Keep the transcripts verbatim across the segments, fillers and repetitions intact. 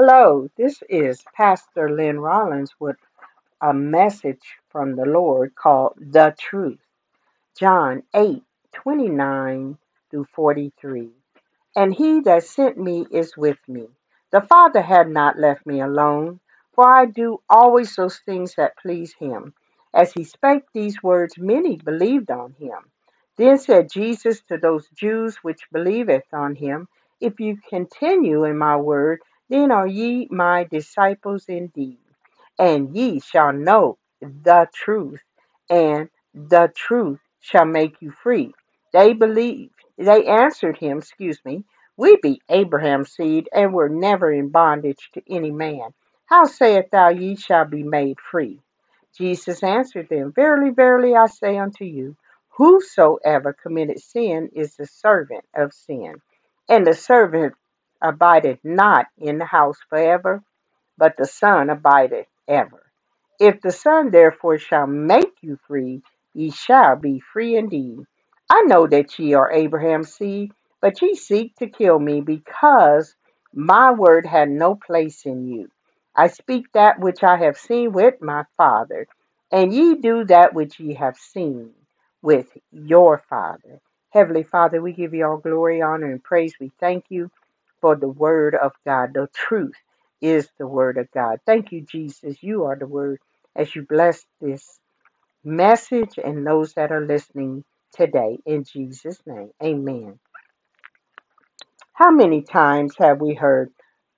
Hello, this is Pastor Lynn Rollins with a message from the Lord called The Truth, John eight, twenty-nine through forty-three. And he that sent me is with me. The Father had not left me alone, for I do always those things that please him. As he spake these words, many believed on him. Then said Jesus to those Jews which believeth on him, If you continue in my word, then are ye my disciples indeed, and ye shall know the truth, and the truth shall make you free. They believed. They answered him, excuse me, we be Abraham's seed, and were never in bondage to any man. How sayest thou, ye shall be made free? Jesus answered them, Verily, verily, I say unto you, whosoever committed sin is the servant of sin. And the servant abideth not in the house forever, but the Son abideth ever. If the Son therefore shall make you free, ye shall be free indeed. I know that ye are Abraham's seed, but ye seek to kill me, because my word had no place in you. I speak that which I have seen with my Father, and ye do that which ye have seen with your father. Heavenly Father, we give you all glory, honor, and praise. We thank you for the word of God. The truth is the word of God. Thank you, Jesus. You are the word. As you bless this message and those that are listening today, in Jesus' name, amen. How many times have we heard,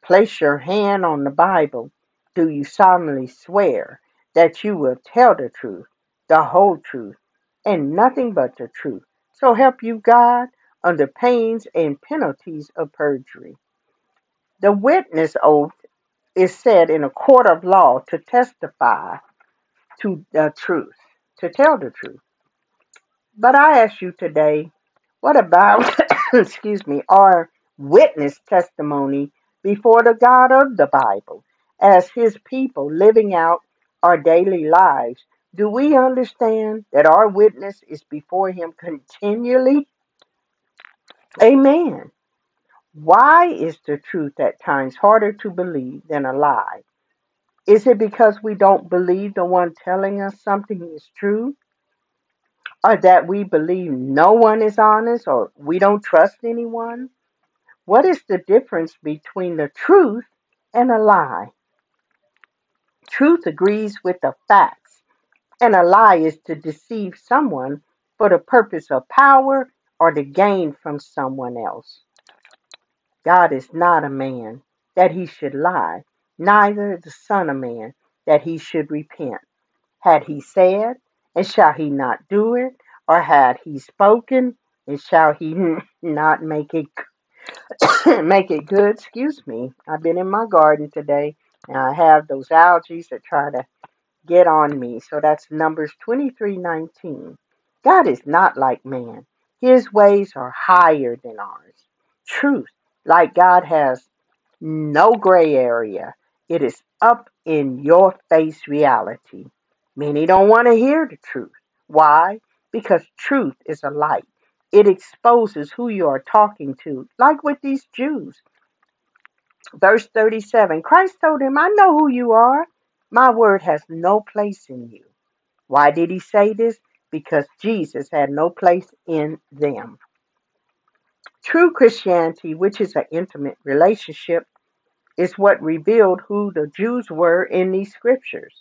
place your hand on the Bible? Do you solemnly swear that you will tell the truth, the whole truth, and nothing but the truth? So help you God, under pains and penalties of perjury. The witness oath is said in a court of law to testify to the truth, to tell the truth. But I ask you today, what about, excuse me, our witness testimony before the God of the Bible? As his people living out our daily lives, do we understand that our witness is before him continually? Amen. Why is the truth at times harder to believe than a lie? Is it because we don't believe the one telling us something is true? Or that we believe no one is honest, or we don't trust anyone? What is the difference between the truth and a lie? Truth agrees with the facts, and a lie is to deceive someone for the purpose of power or to gain from someone else. God is not a man that he should lie, neither the Son of Man that he should repent. Had he said, and shall he not do it? Or had he spoken, and shall he not make it make it good? Excuse me. I've been in my garden today, and I have those algae that try to get on me. So that's Numbers twenty-three nineteen. God is not like man. His ways are higher than ours. Truth, like God, has no gray area. It is up in your face reality. Many don't want to hear the truth. Why? Because truth is a light. It exposes who you are talking to, like with these Jews. Verse thirty-seven, Christ told him, I know who you are. My word has no place in you. Why did he say this? Because Jesus had no place in them. True Christianity, which is an intimate relationship, is what revealed who the Jews were in these scriptures.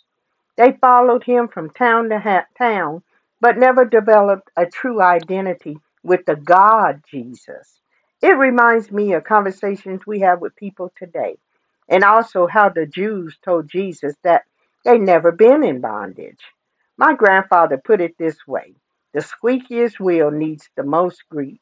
They followed him from town to ha- town, but never developed a true identity with the God Jesus. It reminds me of conversations we have with people today, and also how the Jews told Jesus that they'd never been in bondage. My grandfather put it this way, the squeakiest wheel needs the most grease.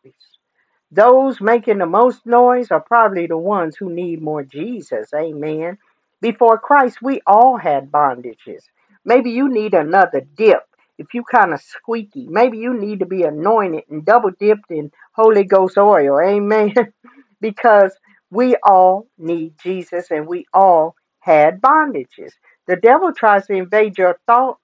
Those making the most noise are probably the ones who need more Jesus, amen. Before Christ, we all had bondages. Maybe you need another dip if you kind of squeaky. Maybe you need to be anointed and double dipped in Holy Ghost oil, amen. Because we all need Jesus, and we all had bondages. The devil tries to invade your thought.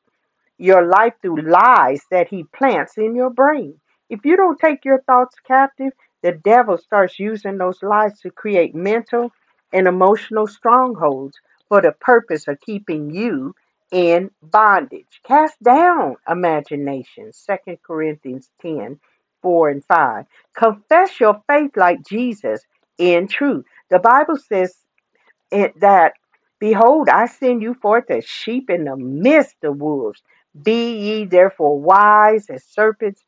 Your life through lies that he plants in your brain. If you don't take your thoughts captive, the devil starts using those lies to create mental and emotional strongholds for the purpose of keeping you in bondage. Cast down imaginations, Second Corinthians ten, four and five. Confess your faith like Jesus in truth. The Bible says it, that, behold, I send you forth as sheep in the midst of wolves. Be ye therefore wise as serpents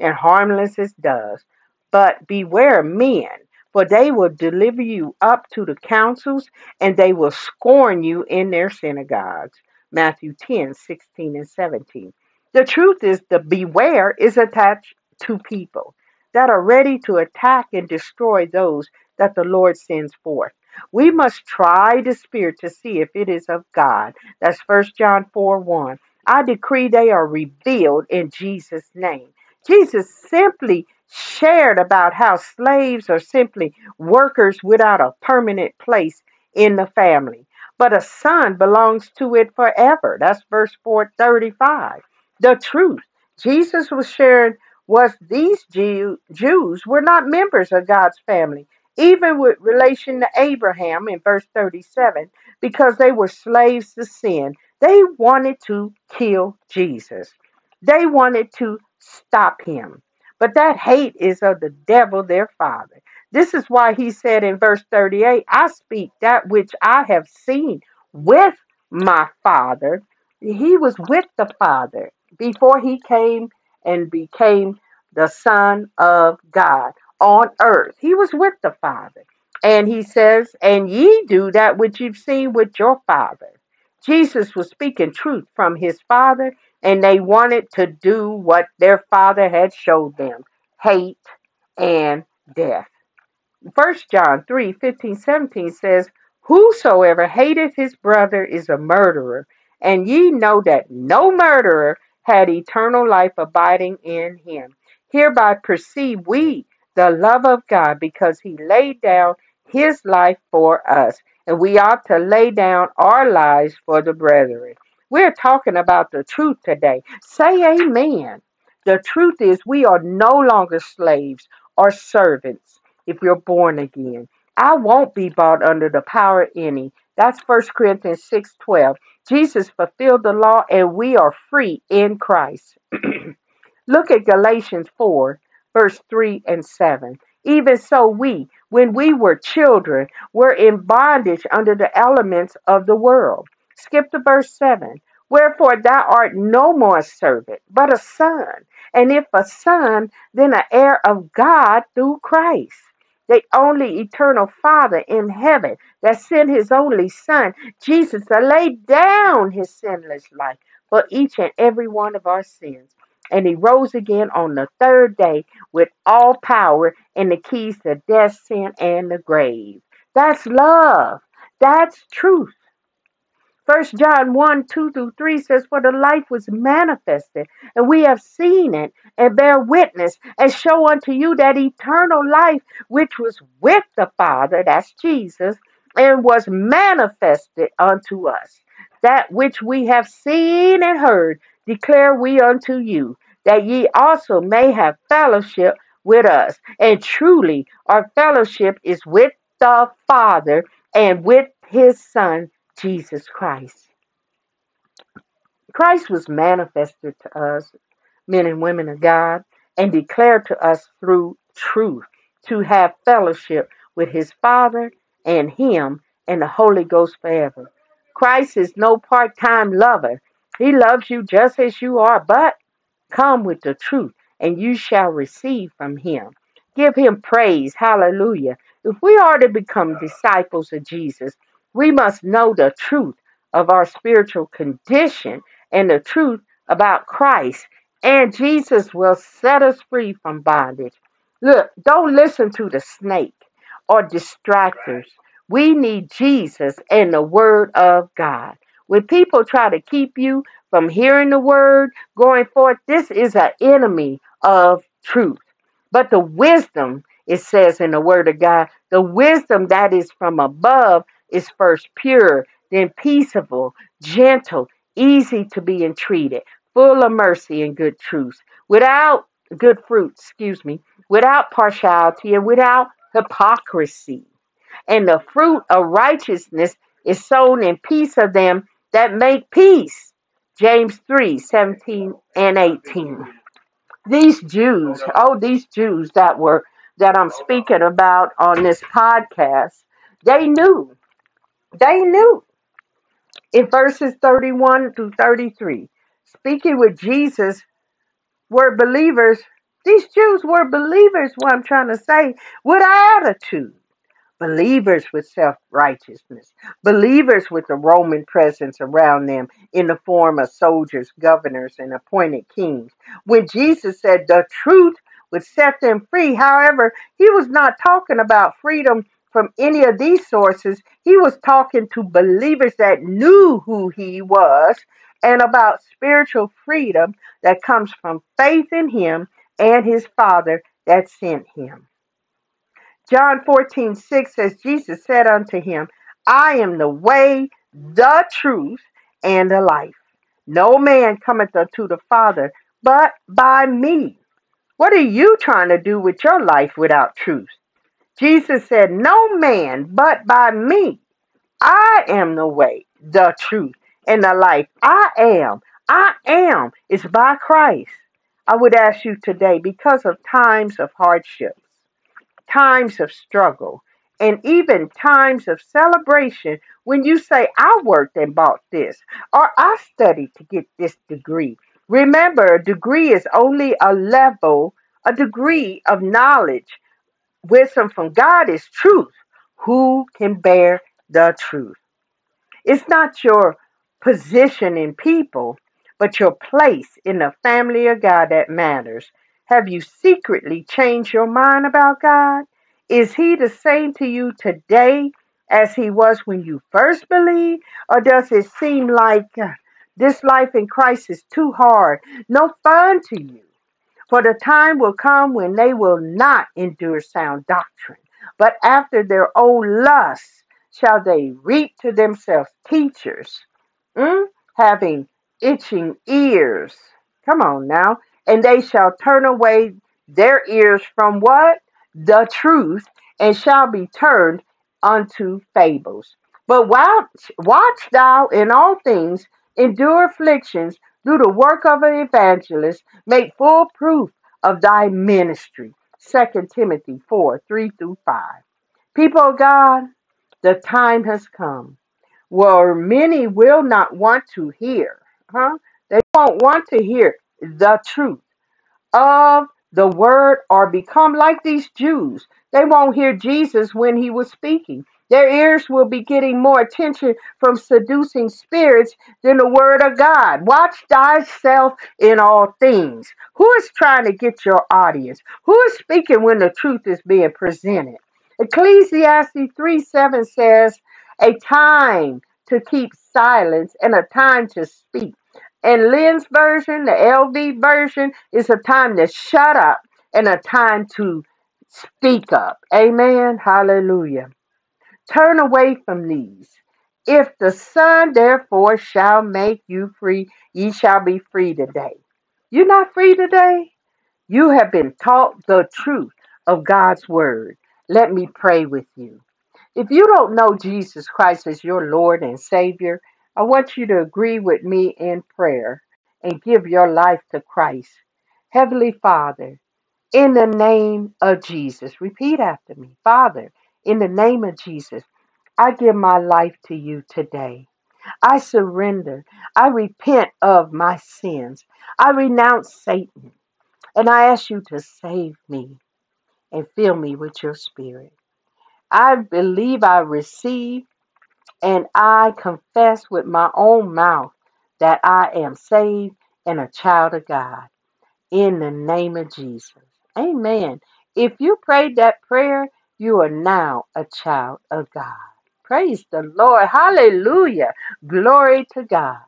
and harmless as doves. But beware men, for they will deliver you up to the councils, and they will scorn you in their synagogues. Matthew ten, sixteen and seventeen. The truth is, the beware is attached to people that are ready to attack and destroy those that the Lord sends forth. We must try the spirit to see if it is of God. That's First John four, one. I decree they are revealed in Jesus' name. Jesus simply shared about how slaves are simply workers without a permanent place in the family, but a son belongs to it forever. That's verse four thirty-five. The truth Jesus was sharing was these Jew, Jews were not members of God's family, even with relation to Abraham in verse thirty-seven, because they were slaves to sin. They wanted to kill Jesus. They wanted to stop him. But that hate is of the devil, their father. This is why he said in verse thirty-eight, I speak that which I have seen with my father. He was with the Father before he came and became the Son of God on earth. He was with the Father. And he says, and ye do that which you've seen with your father. Jesus was speaking truth from his Father, and they wanted to do what their father had showed them, hate and death. First John three, fifteen, seventeen says, whosoever hateth his brother is a murderer, and ye know that no murderer had eternal life abiding in him. Hereby perceive we the love of God, because he laid down his life for us, and we ought to lay down our lives for the brethren. We're talking about the truth today. Say amen. The truth is, we are no longer slaves or servants if you're born again. I won't be bought under the power any. That's First Corinthians six twelve. Jesus fulfilled the law, and we are free in Christ. Look at Galatians four, verse three and seven. Even so we, when we were children, were in bondage under the elements of the world. Skip to verse seven. Wherefore thou art no more a servant, but a son. And if a son, then an heir of God through Christ. The only eternal Father in heaven that sent his only Son, Jesus, to lay down his sinless life for each and every one of our sins. And he rose again on the third day with all power and the keys to death, sin, and the grave. That's love. That's truth. First John one, two through three says, for the life was manifested, and we have seen it, and bear witness, and show unto you that eternal life, which was with the Father, that's Jesus, and was manifested unto us. That which we have seen and heard, declare we unto you, that ye also may have fellowship with us. And truly, our fellowship is with the Father and with his Son, Jesus Christ. Christ was manifested to us, men and women of God, and declared to us through truth to have fellowship with his Father and him and the Holy Ghost forever. Christ is no part-time lover. He loves you just as you are, but come with the truth and you shall receive from him. Give him praise. Hallelujah. If we are to become disciples of Jesus, we must know the truth of our spiritual condition and the truth about Christ, and Jesus will set us free from bondage. Look, don't listen to the snake or distractors. We need Jesus and the Word of God. When people try to keep you from hearing the Word going forth, this is an enemy of truth. But the wisdom, it says in the Word of God, the wisdom that is from above is first pure, then peaceable, gentle, easy to be entreated, full of mercy and good truth, without good fruits, excuse me, without partiality and without hypocrisy. and the fruit of righteousness is sown in peace of them that make peace. James three, seventeen and eighteen. These Jews, oh, these Jews that were, that I'm speaking about on this podcast, they knew, they knew. In verses thirty-one through thirty-three, speaking with Jesus, were believers. These Jews were believers, what I'm trying to say, with attitude. Believers with self-righteousness. Believers with the Roman presence around them in the form of soldiers, governors, and appointed kings. When Jesus said the truth would set them free, however, he was not talking about freedom from any of these sources. He was talking to believers that knew who he was and about spiritual freedom that comes from faith in him and his Father that sent him. John fourteen six says, Jesus said unto him, I am the way, the truth, and the life. No man cometh unto the Father but by me. What are you trying to do with your life without truth? Jesus said, no man but by me. I am the way, the truth, and the life. I am. I am. It's by Christ. I would ask you today, because of times of hardship, times of struggle, and even times of celebration, when you say, I worked and bought this, or I studied to get this degree. Remember, a degree is only a level, a degree of knowledge. Wisdom from God is truth. Who can bear the truth? It's not your position in people, but your place in the family of God that matters. Have you secretly changed your mind about God? Is he the same to you today as he was when you first believed? Or does it seem like this life in Christ is too hard, no fun to you? For the time will come when they will not endure sound doctrine, but after their own lusts shall they reap to themselves teachers, mm? having itching ears. Come on now. And they shall turn away their ears from what? The truth, and shall be turned unto fables. But watch, watch thou in all things, endure afflictions, do the work of an evangelist, make full proof of thy ministry. Second Timothy four, three through five. People of God, the time has come where many will not want to hear. Huh? They won't want to hear the truth of the word or become like these Jews. They won't hear Jesus when he was speaking. Their ears will be getting more attention from seducing spirits than the word of God. Watch thyself in all things. Who is trying to get your audience? Who is speaking when the truth is being presented? Ecclesiastes three seven says, a time to keep silence and a time to speak. And Lynn's version, the L V version, is a time to shut up and a time to speak up. Amen. Hallelujah. Turn away from these. If the Son therefore shall make you free, ye shall be free today. You're not free today. You have been taught the truth of God's word. Let me pray with you. If you don't know Jesus Christ as your Lord and Savior, I want you to agree with me in prayer and give your life to Christ. Heavenly Father, in the name of Jesus, repeat after me. Father, in the name of Jesus, I give my life to you today. I surrender. I repent of my sins. I renounce Satan. And I ask you to save me and fill me with your spirit. I believe I receive and I confess with my own mouth that I am saved and a child of God. In the name of Jesus. Amen. If you prayed that prayer, you are now a child of God. Praise the Lord. Hallelujah. Glory to God.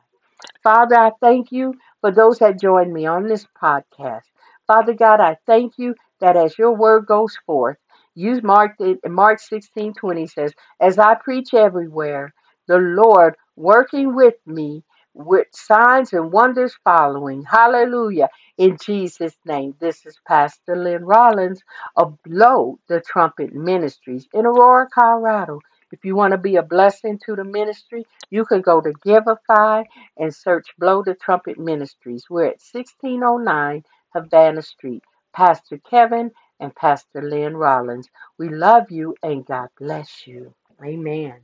Father, I thank you for those that joined me on this podcast. Father God, I thank you that as your word goes forth, you marked it in Mark sixteen twenty says, as I preach everywhere, the Lord working with me with signs and wonders following. Hallelujah. in Jesus' name. This is Pastor Lynn Rollins of Blow the Trumpet Ministries in Aurora, Colorado. If you want to be a blessing to the ministry, you can go to Giveify and search Blow the Trumpet Ministries. We're at sixteen oh nine Havana Street. Pastor Kevin and Pastor Lynn Rollins. We love you and God bless you. Amen.